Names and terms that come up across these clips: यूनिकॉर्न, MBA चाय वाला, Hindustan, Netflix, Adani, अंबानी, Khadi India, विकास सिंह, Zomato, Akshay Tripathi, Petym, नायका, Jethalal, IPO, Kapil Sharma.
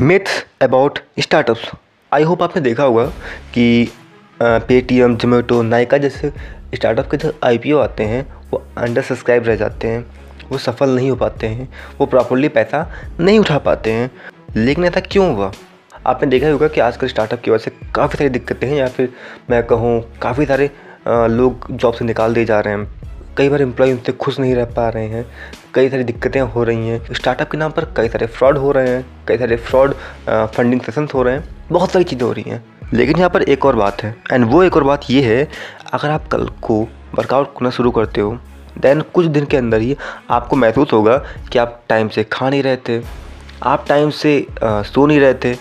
Myths about startups. I hope आपने देखा होगा कि पेटीएम, जोमेटो, नायका जैसे स्टार्टअप के जो IPO आते हैं वो अंडर सब्सक्राइब रह जाते हैं, वो सफल नहीं हो पाते हैं, वो प्रॉपर्ली पैसा नहीं उठा पाते हैं। लेकिन ऐसा क्यों हुआ? आपने देखा होगा कि आजकल स्टार्टअप की वजह से काफ़ी सारी दिक्कतें हैं, या फिर मैं कहूँ काफ़ी सारे लोग जॉब से निकाल दिए जा रहे हैं, कई बार एम्प्लॉय उनसे खुश नहीं रह पा रहे हैं, कई सारी दिक्कतें हो रही हैं। स्टार्टअप के नाम पर कई सारे फ्रॉड हो रहे हैं, कई सारे फ्रॉड फंडिंग सेशंस हो रहे हैं, बहुत सारी चीज़ें हो रही हैं। लेकिन यहाँ पर एक और बात है, एंड वो एक और बात ये है, अगर आप कल को वर्कआउट करना शुरू करते हो दैन कुछ दिन के अंदर ही आपको महसूस होगा कि आप टाइम से खा नहीं रहे थे, आप टाइम से सो नहीं रहे थे,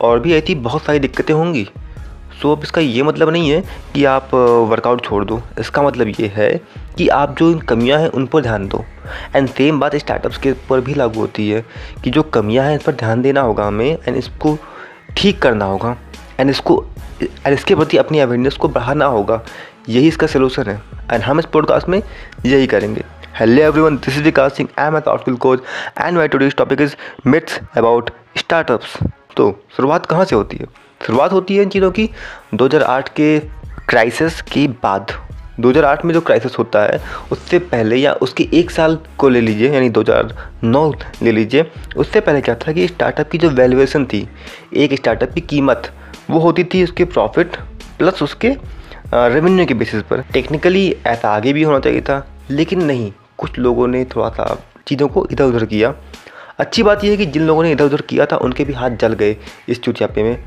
और भी ऐसी बहुत सारी दिक्कतें होंगी। सो अब इसका ये मतलब नहीं है कि आप वर्कआउट छोड़ दो, इसका मतलब ये है कि आप जो इन कमियां हैं उन पर ध्यान दो। एंड सेम बात स्टार्टअप्स के ऊपर भी लागू होती है कि जो कमियां हैं इन पर ध्यान देना होगा हमें, एंड इसको ठीक करना होगा, एंड इसके प्रति अपनी अवेयरनेस को बढ़ाना होगा। यही इसका सलूशन है, एंड हम इस पॉडकास्ट में यही करेंगे। Hello everyone, this is विकास सिंह, I am a thoughtful coach, and my today's topic is myths about startups. तो शुरुआत कहाँ से होती है? शुरुआत होती है इन चीज़ों की 2008 के क्राइसिस के बाद। 2008 में जो क्राइसिस होता है उससे पहले, या उसके एक साल को ले लीजिए, यानी 2009 ले लीजिए, उससे पहले क्या था कि स्टार्टअप की जो वैल्यूएशन थी, एक स्टार्टअप की कीमत वो होती थी उसके प्रॉफिट प्लस उसके रेवेन्यू के बेसिस पर। टेक्निकली ऐसा आगे भी होना चाहिए था, लेकिन नहीं, कुछ लोगों ने थोड़ा सा चीज़ों को इधर उधर किया। अच्छी बात यह है कि जिन लोगों ने इधर उधर किया था उनके भी हाथ जल गए इस चुतियापे में।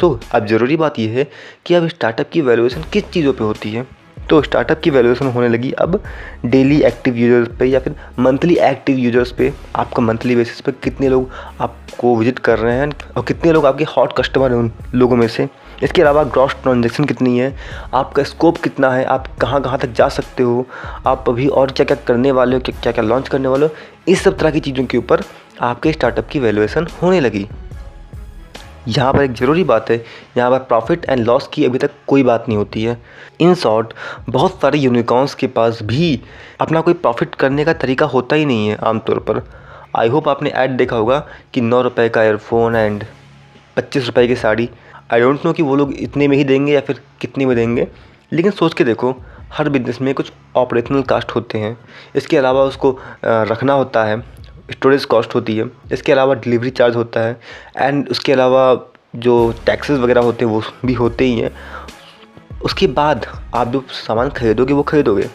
सो अब ज़रूरी बात यह है कि अब स्टार्टअप की वैल्यूएशन किस चीज़ों पे होती है। तो स्टार्टअप की वैल्यूएशन होने लगी अब डेली एक्टिव यूजर्स पे, या फिर मंथली एक्टिव यूजर्स पे। आपका मंथली बेसिस पे कितने लोग आपको विजिट कर रहे हैं और कितने लोग आपके हॉट कस्टमर हैं उन लोगों में से। इसके अलावा ग्रॉस ट्रांजैक्शन कितनी है, आपका स्कोप कितना है, आप कहाँ कहाँ तक जा सकते हो, आप अभी और क्या क्या करने वाले हो, क्या क्या लॉन्च करने वाले हो, इस सब तरह की चीज़ों के ऊपर आपके स्टार्टअप की वैल्यूएशन होने लगी। यहाँ पर एक ज़रूरी बात है, यहाँ पर प्रॉफिट एंड लॉस की अभी तक कोई बात नहीं होती है। इन शॉर्ट, बहुत सारे यूनिकॉर्न्स के पास भी अपना कोई प्रॉफिट करने का तरीका होता ही नहीं है आमतौर पर। आई होप आपने ऐड देखा होगा कि 9 रुपये का एयरफोन एंड 25 रुपये की साड़ी। आई डोंट नो कि वो लोग इतने में ही देंगे या फिर कितने में देंगे, लेकिन सोच के देखो, हर बिजनेस में कुछ ऑपरेशनल कास्ट होते हैं, इसके अलावा उसको रखना होता है, स्टोरेज कॉस्ट होती है, इसके अलावा डिलीवरी चार्ज होता है, एंड उसके अलावा जो टैक्सेस वगैरह होते हैं वो भी होते ही हैं। उसके बाद आप जो सामान खरीदोगे वो खरीदोगे,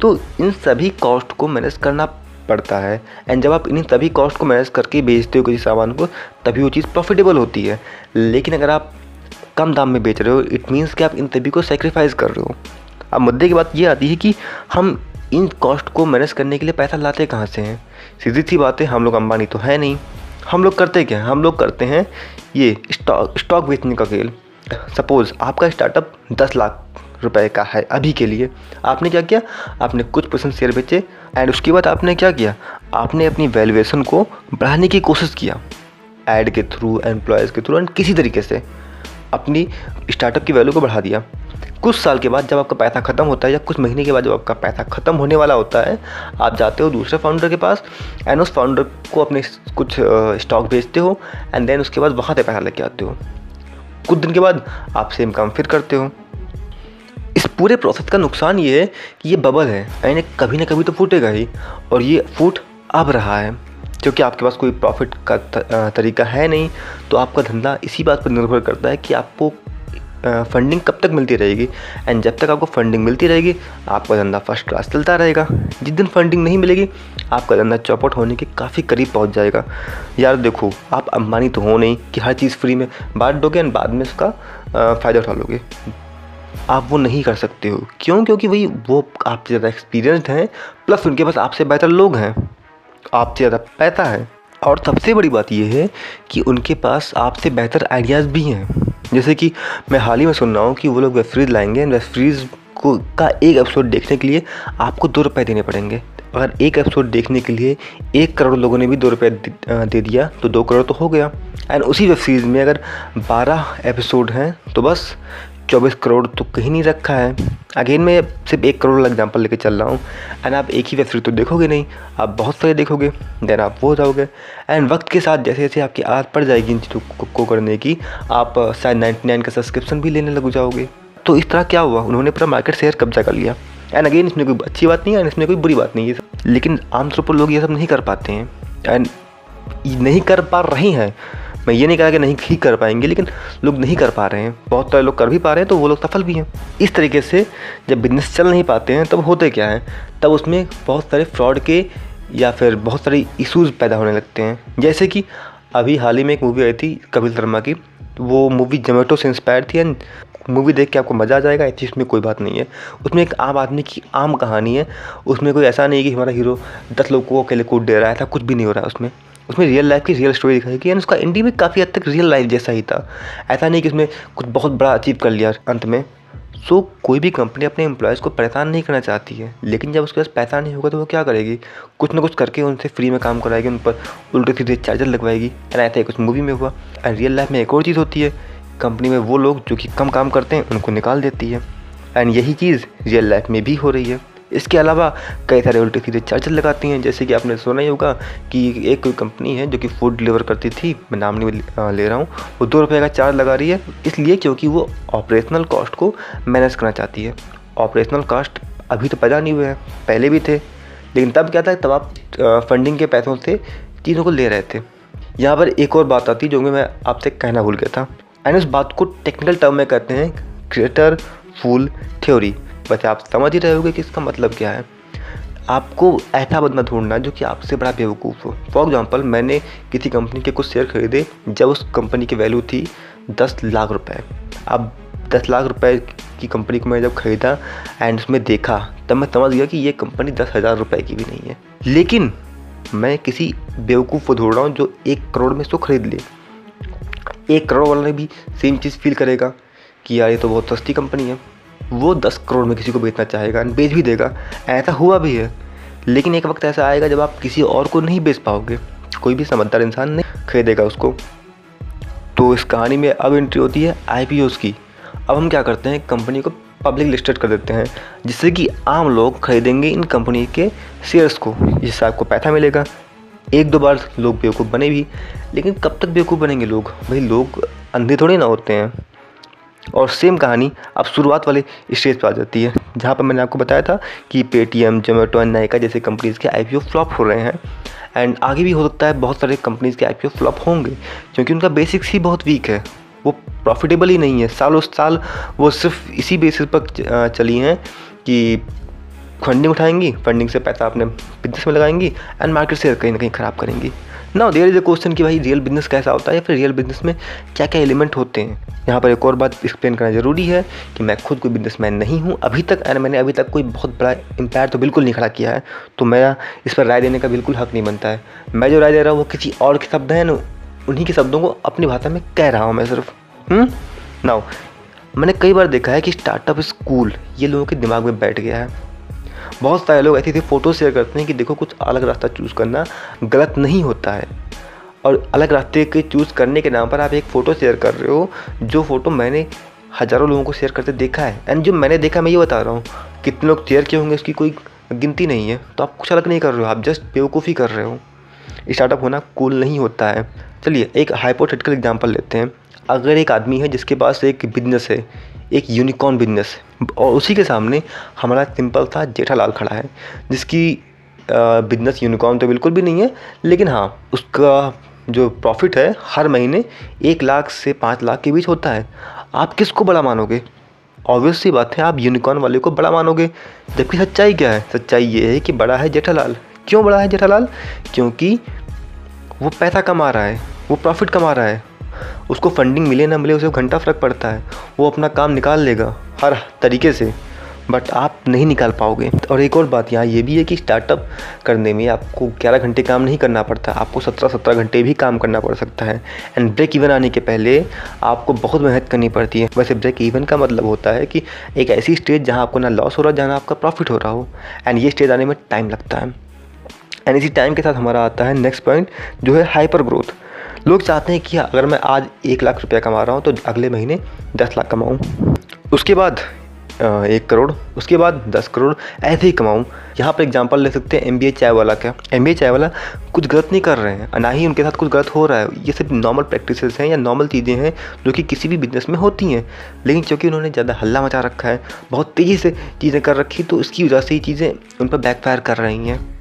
तो इन सभी कॉस्ट को मैनेज करना पड़ता है। एंड जब आप इन सभी कॉस्ट को मैनेज करके बेचते हो किसी सामान को, तभी वो चीज़ प्रॉफिटेबल होती है। लेकिन अगर आप कम दाम में बेच रहे हो, इट मीन्स कि आप इन सभी को सेक्रीफाइस कर रहे हो। अब मुद्दे की बात ये आती है कि हम इन कॉस्ट को मैनेज करने के लिए पैसा लाते कहाँ से हैं? सीधी सी बात है, हम लोग अंबानी तो है नहीं। हम लोग करते क्या? हम लोग करते हैं ये स्टॉक बेचने का खेल। सपोज़ आपका स्टार्टअप 10 लाख रुपए का है अभी के लिए। आपने क्या किया? आपने कुछ परसेंट शेयर बेचे, एंड उसके बाद आपने क्या किया? आपने अपनी वैल्यूएशन को बढ़ाने की कोशिश किया, ऐड के थ्रू, एम्प्लॉयज़ के थ्रू, एंड किसी तरीके से अपनी स्टार्टअप की वैल्यू को बढ़ा दिया। कुछ साल के बाद जब आपका पैसा ख़त्म होता है, या कुछ महीने के बाद जब आपका पैसा ख़त्म होने वाला होता है, आप जाते हो दूसरे फाउंडर के पास, एंड उस फाउंडर को अपने कुछ स्टॉक बेचते हो, एंड देन उसके बाद वहाँ से पैसा लेके आते हो। कुछ दिन के बाद आप सेम काम फिर करते हो। इस पूरे प्रोसेस का नुकसान ये है कि ये बबल है, यानी कभी ना कभी तो फूटेगा ही, और ये फूट अब रहा है क्योंकि आपके पास कोई प्रॉफिट का तरीका है नहीं। तो आपका धंधा इसी बात पर निर्भर करता है कि आपको फंडिंग कब तक मिलती रहेगी, एंड जब तक आपको फंडिंग मिलती रहेगी आपका धंधा फर्स्ट क्लास चलता रहेगा। जिस दिन फंडिंग नहीं मिलेगी आपका धंधा चौपट होने के काफ़ी करीब पहुंच जाएगा। यार देखो, आप अंबानी तो हो नहीं कि हर चीज़ फ्री में बांट दोगे एंड बाद में उसका फ़ायदा उठा लोगे। आप वो नहीं कर सकते हो। क्यों? क्योंकि वही वो आपसे ज़्यादा एक्सपीरियंस्ड हैं, प्लस उनके पास आपसे बेहतर लोग हैं, आपसे ज़्यादा पैसा है, और सबसे बड़ी बात यह है कि उनके पास आपसे बेहतर आइडियाज़ भी हैं। जैसे कि मैं हाल ही में सुन रहा हूँ कि वो लोग वेब सीरीज़ लाएंगे, एंड वेब सीरीज़ को का एक एपिसोड देखने के लिए आपको 2 रुपये देने पड़ेंगे। अगर एक एपिसोड देखने के लिए 1 करोड़ लोगों ने भी 2 रुपये दे दिया तो 2 करोड़ तो हो गया। एंड उसी वेब सीरीज़ में अगर 12 एपिसोड हैं तो बस 24 करोड़ तो कहीं नहीं रखा है। अगेन मैं सिर्फ 1 करोड़ का एग्जाम्पल लेके चल रहा हूँ। एंड आप एक ही वेब सीरीज तो देखोगे नहीं, आप बहुत सारे देखोगे, देन आप वो हो जाओगे। एंड वक्त के साथ जैसे जैसे आपकी आदत पड़ जाएगी इन चीज़ों को करने की, आप शायद 99 का सब्सक्रिप्शन भी लेने लग जाओगे। तो इस तरह क्या हुआ, उन्होंने पूरा मार्केट शेयर कब्जा कर लिया। एंड अगेन इसमें कोई अच्छी बात नहीं है एंड इसमें कोई बुरी बात नहीं है, लेकिन आमतौर पर लोग ये सब नहीं कर पाते हैं एंड नहीं कर पा रहे हैं। मैं ये नहीं कह रहा कि नहीं ही कर पाएंगे, लेकिन लोग नहीं कर पा रहे हैं। बहुत सारे लोग कर भी पा रहे हैं, तो वो लोग सफल भी हैं। इस तरीके से जब बिजनेस चल नहीं पाते हैं तब होते क्या हैं, तब उसमें बहुत सारे फ्रॉड के या फिर बहुत सारे इशूज़ पैदा होने लगते हैं। जैसे कि अभी हाल ही में एक मूवी आई थी कपिल शर्मा की, वो मूवी जोमेटो से इंस्पायर थी एंड मूवी देख के आपको मज़ा आ जाएगा, ऐसी उसमें कोई बात नहीं है। उसमें एक आम आदमी की आम कहानी है, उसमें कोई ऐसा नहीं है कि हमारा हीरो 10 लोगों के लिए कूद दे रहा है, था कुछ भी नहीं हो रहा उसमें। उसमें रियल लाइफ की रियल स्टोरी दिखाई गई एंड उसका एंडिंग भी काफ़ी हद तक रियल लाइफ जैसा ही था। ऐसा नहीं कि उसमें कुछ बहुत बड़ा अचीव कर लिया अंत में। सो कोई भी कंपनी अपने एम्प्लॉयज़ को परेशान नहीं करना चाहती है, लेकिन जब उसके पास पैसा नहीं होगा तो वो क्या करेगी, कुछ ना कुछ करके उनसे फ्री में काम कराएगी, उन पर उल्टे सीधे चार्जर लगवाएगी। एंड ऐसा कुछ मूवी में हुआ। एंड रियल लाइफ में एक और चीज़ होती है, कंपनी में वो लोग जो कि कम काम करते हैं उनको निकाल देती है। एंड यही चीज़ रियल लाइफ में भी हो रही है। इसके अलावा कई सारे उल्टे सीधे चार्जर लगाती हैं। जैसे कि आपने सुना ही होगा कि एक कोई कंपनी है जो कि फूड डिलीवर करती थी, मैं नाम नहीं ले रहा हूँ, वो ₹2 का चार्ज लगा रही है, इसलिए क्योंकि वो ऑपरेशनल कॉस्ट को मैनेज करना चाहती है। ऑपरेशनल कॉस्ट अभी तो पैदा नहीं हुए हैं, पहले भी थे, लेकिन तब क्या था, तब आप फंडिंग के पैसों से चीज़ों को ले रहे थे। यहाँ पर एक और बात आती है जो कि मैं आपसे कहना भूल गया था, एंड उस बात को टेक्निकल टर्म में कहते हैं क्रिएटर फूल थ्योरी। वैसे आप समझ ही रहे होंगे कि इसका मतलब क्या है। आपको ऐसा बंदा ढूंढना जो कि आपसे बड़ा बेवकूफ़ हो। फॉर एग्जांपल, मैंने किसी कंपनी के कुछ शेयर खरीदे जब उस कंपनी की वैल्यू थी 10 लाख रुपए। अब 10 लाख रुपए की कंपनी को मैं जब खरीदा एंड उसमें देखा, तब मैं समझ गया कि ये कंपनी 10,000 रुपये की भी नहीं है, लेकिन मैं किसी बेवकूफ़ को ढूंढ रहा हूँ जो 1 करोड़ में इसको खरीद ले। 1 करोड़ वाला भी सेम चीज़ फील करेगा कि यार ये तो बहुत सस्ती कंपनी है, वो 10 करोड़ में किसी को बेचना चाहेगा, बेच भी देगा। ऐसा हुआ भी है, लेकिन एक वक्त ऐसा आएगा जब आप किसी और को नहीं बेच पाओगे, कोई भी समझदार इंसान नहीं खरीदेगा उसको। तो इस कहानी में अब एंट्री होती है IPOs की। अब हम क्या करते हैं, कंपनी को पब्लिक लिस्टेड कर देते हैं, जिससे कि आम लोग खरीदेंगे इन कंपनी के शेयर्स को, जिससे आपको पैसा मिलेगा। 1-2 बार लोग बेवकूफ़ बने भी, लेकिन कब तक बेवकूफ़ बनेंगे लोग, भाई लोग अंधे थोड़े ना होते हैं। और सेम कहानी अब शुरुआत वाले स्टेज पर आ जाती है, जहाँ पर मैंने आपको बताया था कि पेटीएम, जोमेटो एंड नायका जैसे कंपनीज़ के IPO फ्लॉप हो रहे हैं। एंड आगे भी हो सकता है बहुत सारे कंपनीज़ के IPO फ्लॉप होंगे, क्योंकि उनका बेसिक्स ही बहुत वीक है, वो प्रॉफिटेबल ही नहीं है। सालों साल वो सिर्फ इसी बेसिस पर चली हैं कि फंडिंग उठाएंगी, फंडिंग से पैसा अपने बिजनेस में लगाएंगी एंड मार्केट शेयर कहीं ना कहीं ख़राब करेंगी। Now there is a question कि भाई रियल बिजनेस कैसा होता है, या फिर रियल बिजनेस में क्या क्या एलिमेंट होते हैं। यहाँ पर एक और बात एक्सप्लेन करना ज़रूरी है कि मैं खुद कोई बिजनेसमैन नहीं हूँ अभी तक, एंड मैंने अभी तक कोई बहुत बड़ा एम्पायर तो बिल्कुल नहीं खड़ा किया है, तो मेरा इस पर राय देने का बिल्कुल हक नहीं बनता है। मैं जो राय दे रहा हूँ वो किसी और के शब्द हैं, उन्हीं के शब्दों को अपनी भाषा में कह रहा हूँ मैं सिर्फ। नाउ मैंने कई बार देखा है कि स्टार्टअप स्कूल ये लोगों के दिमाग में बैठ गया है। बहुत सारे लोग ऐसी फ़ोटो शेयर करते हैं कि देखो कुछ अलग रास्ता चूज़ करना गलत नहीं होता है, और अलग रास्ते के चूज़ करने के नाम पर आप एक फ़ोटो शेयर कर रहे हो, जो फ़ोटो मैंने हज़ारों लोगों को शेयर करते देखा है। एंड जो मैंने देखा मैं ये बता रहा हूँ, कितने लोग शेयर किए होंगे उसकी कोई गिनती नहीं है। तो आप कुछ अलग नहीं कर रहे हो, आप जस्ट बेवकूफ़ी कर रहे हो। स्टार्टअप होना कूल नहीं होता है। चलिए एक हाइपोथेटिकल एग्जाम्पल लेते हैं। अगर एक आदमी है जिसके पास एक बिजनेस है, एक यूनिकॉर्न बिजनेस, और उसी के सामने हमारा सिंपल था जेठालाल खड़ा है, जिसकी बिजनेस यूनिकॉर्न तो बिल्कुल भी नहीं है, लेकिन हाँ उसका जो प्रॉफिट है हर महीने 1 लाख से 5 लाख के बीच होता है। आप किसको बड़ा मानोगे? ऑब्वियस सी बात है, आप यूनिकॉर्न वाले को बड़ा मानोगे, जबकि सच्चाई क्या है? सच्चाई ये है कि बड़ा है जेठालाल। क्यों बड़ा है जेठालाल? क्योंकि वो पैसा कमा रहा है, वो प्रॉफिट कमा रहा है, उसको फंडिंग मिले ना मिले उसे घंटा फ़र्क पड़ता है, वो अपना काम निकाल लेगा हर तरीके से, बट आप नहीं निकाल पाओगे। और एक और बात यहाँ ये भी है कि स्टार्टअप करने में आपको 11 घंटे काम नहीं करना पड़ता, आपको 17-17 घंटे भी काम करना पड़ सकता है। एंड ब्रेक इवन आने के पहले आपको बहुत मेहनत करनी पड़ती है। वैसे ब्रेक इवन का मतलब होता है कि एक ऐसी स्टेज जहाँ आपको ना लॉस हो रहा, जहाँ आपका प्रॉफिट हो रहा हो, एंड ये स्टेज आने में टाइम लगता है। एंड इसी टाइम के साथ हमारा आता है नेक्स्ट पॉइंट, जो है हाइपर ग्रोथ। लोग चाहते हैं कि अगर मैं आज 1 लाख रुपया कमा रहा हूँ तो अगले महीने 10 लाख कमाऊँ। उसके बाद 1 करोड़, उसके बाद 10 करोड़, ऐसे ही कमाऊँ। यहाँ पर एग्जांपल ले सकते हैं MBA चाय वाला का। MBA चाय वाला कुछ गलत नहीं कर रहे हैं और ना ही उनके साथ कुछ गलत हो रहा है। ये सिर्फ नॉर्मल प्रैक्टिसेस हैं या नॉर्मल चीज़ें हैं जो कि किसी भी बिजनेस में होती हैं, लेकिन क्योंकि उन्होंने ज़्यादा हल्ला मचा रखा है, बहुत तेज़ी से चीज़ें कर रखी, तो इसकी वजह से ये चीज़ें उन पर बैकफायर कर रही हैं।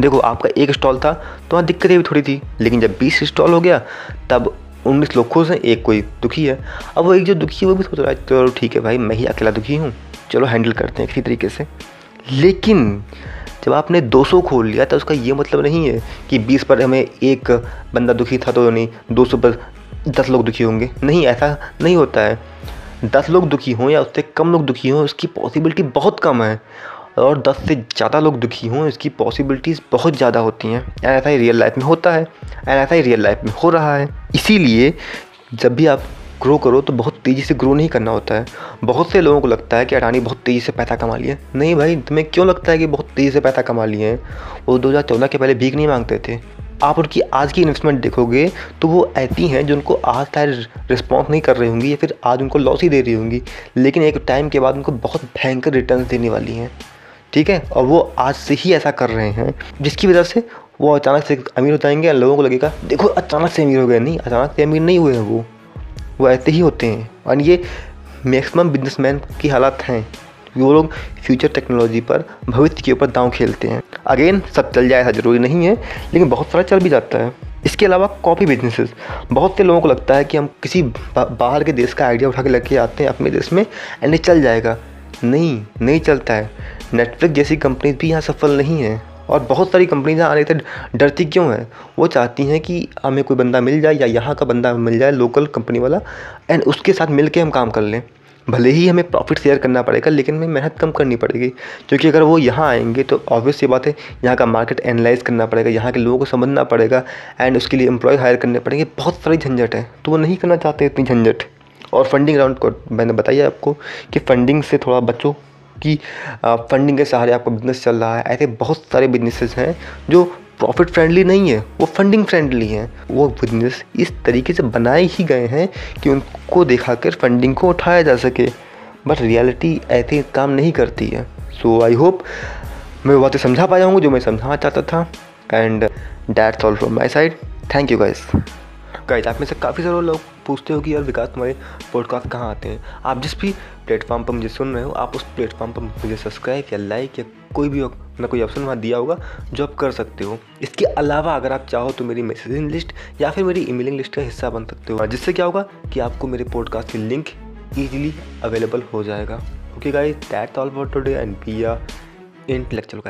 देखो, आपका 1 स्टॉल था तो वहाँ दिक्कतें भी थोड़ी थी, लेकिन जब 20 स्टॉल हो गया तब 19 लोगों से एक कोई दुखी है। अब वो एक जो दुखी है वो भी सोच रहा है चलो ठीक है भाई, मैं ही अकेला दुखी हूँ, चलो हैंडल करते हैं किसी तरीके से। लेकिन जब आपने 200 खोल लिया तो उसका ये मतलब नहीं है कि 20 पर हमें एक बंदा दुखी था तो नहीं 200 पर 10 लोग दुखी होंगे। नहीं, ऐसा नहीं होता है। 10 लोग दुखी हों या उससे कम लोग दुखी हों उसकी पॉसिबिलिटी बहुत कम है, और 10 से ज़्यादा लोग दुखी हों इसकी पॉसिबिलिटीज़ बहुत ज़्यादा होती हैं। एंड ऐसा ही रियल लाइफ में होता है, एंड ऐसा ही रियल लाइफ में हो रहा है। इसीलिए जब भी आप ग्रो करो तो बहुत तेज़ी से ग्रो नहीं करना होता है। बहुत से लोगों को लगता है कि अडानी बहुत तेज़ी से पैसा कमा लिए। नहीं भाई, तुम्हें क्यों लगता है कि बहुत तेज़ी से पैसा कमा लिए हैं? वो 2014 के पहले भीख नहीं मांगते थे। आप उनकी आज की इन्वेस्टमेंट देखोगे तो वो ऐसी हैं जो उनको आज तक रिस्पॉन्स नहीं कर रही होंगी या फिर आज उनको लॉस ही दे रही होंगी, लेकिन एक टाइम के बाद उनको बहुत भयंकर रिटर्न देने वाली हैं। ठीक है, और वो आज से ही ऐसा कर रहे हैं, जिसकी वजह से वो अचानक से अमीर हो जाएंगे और लोगों को लगेगा देखो अचानक से अमीर हो गए। नहीं, अचानक से अमीर नहीं हुए हैं वो ऐसे ही होते हैं। और ये मैक्सिमम बिजनेसमैन की हालत हैं। वो लोग फ्यूचर टेक्नोलॉजी पर, भविष्य के ऊपर दांव खेलते हैं। अगेन, सब चल जाए ऐसा ज़रूरी नहीं है, लेकिन बहुत सारा चल भी जाता है। इसके अलावा कॉपी बिजनेसेस, बहुत से लोगों को लगता है कि हम किसी बाहर के देश का आइडिया उठा के लेके आते हैं अपने देश में एंड चल जाएगा। नहीं चलता है। नेटफ्लिक्स जैसी कंपनीज भी यहाँ सफल नहीं है, और बहुत सारी कंपनीज यहाँ आने से डरती क्यों है? वो चाहती हैं कि हमें कोई बंदा मिल जाए या यहाँ का बंदा मिल जाए, लोकल कंपनी वाला, एंड उसके साथ मिल के हम काम कर लें। भले ही हमें प्रॉफिट शेयर करना पड़ेगा, लेकिन हमें मेहनत कम करनी पड़ेगी, क्योंकि अगर वो यहाँ आएंगे तो ऑब्वियस सी बात है यहाँ का मार्केट एनालाइज़ करना पड़ेगा, यहाँ के लोगों को समझना पड़ेगा, एंड उसके लिए एम्प्लॉय हायर करने पड़ेंगे। बहुत सारी झंझट है, तो वो नहीं करना चाहते इतनी झंझट। और फंडिंग राउंड को मैंने बताया आपको कि फंडिंग से थोड़ा बचो, कि फंडिंग के सहारे आपका बिजनेस चल रहा है। ऐसे बहुत सारे बिजनेसेस हैं जो प्रॉफिट फ्रेंडली नहीं है, वो फंडिंग फ्रेंडली हैं। वो बिजनेस इस तरीके से बनाए ही गए हैं कि उनको देखा कर फंडिंग को उठाया जा सके, बट रियलिटी ऐसे काम नहीं करती है। सो आई होप मैं वो बातें समझा पाया हूँ जो मैं समझाना चाहता था, and that's all from my side. Thank you guys. आप में से काफ़ी सारे लोग पूछते हो कि यार विकास तुम्हारे पॉडकास्ट कहाँ आते हैं। आप जिस भी प्लेटफॉर्म पर मुझे सुन रहे हो, आप उस प्लेटफॉर्म पर मुझे सब्सक्राइब या लाइक या कोई भी ना कोई ऑप्शन वहाँ दिया होगा जो आप कर सकते हो। इसके अलावा अगर आप चाहो तो मेरी मैसेजिंग लिस्ट या फिर मेरी ईमेलिंग लिस्ट का हिस्सा बन सकते हो, जिससे क्या होगा कि आपको मेरे पॉडकास्ट की लिंक ईजिली अवेलेबल हो जाएगा। Okay guys, that's all for today and be a intellectual guys.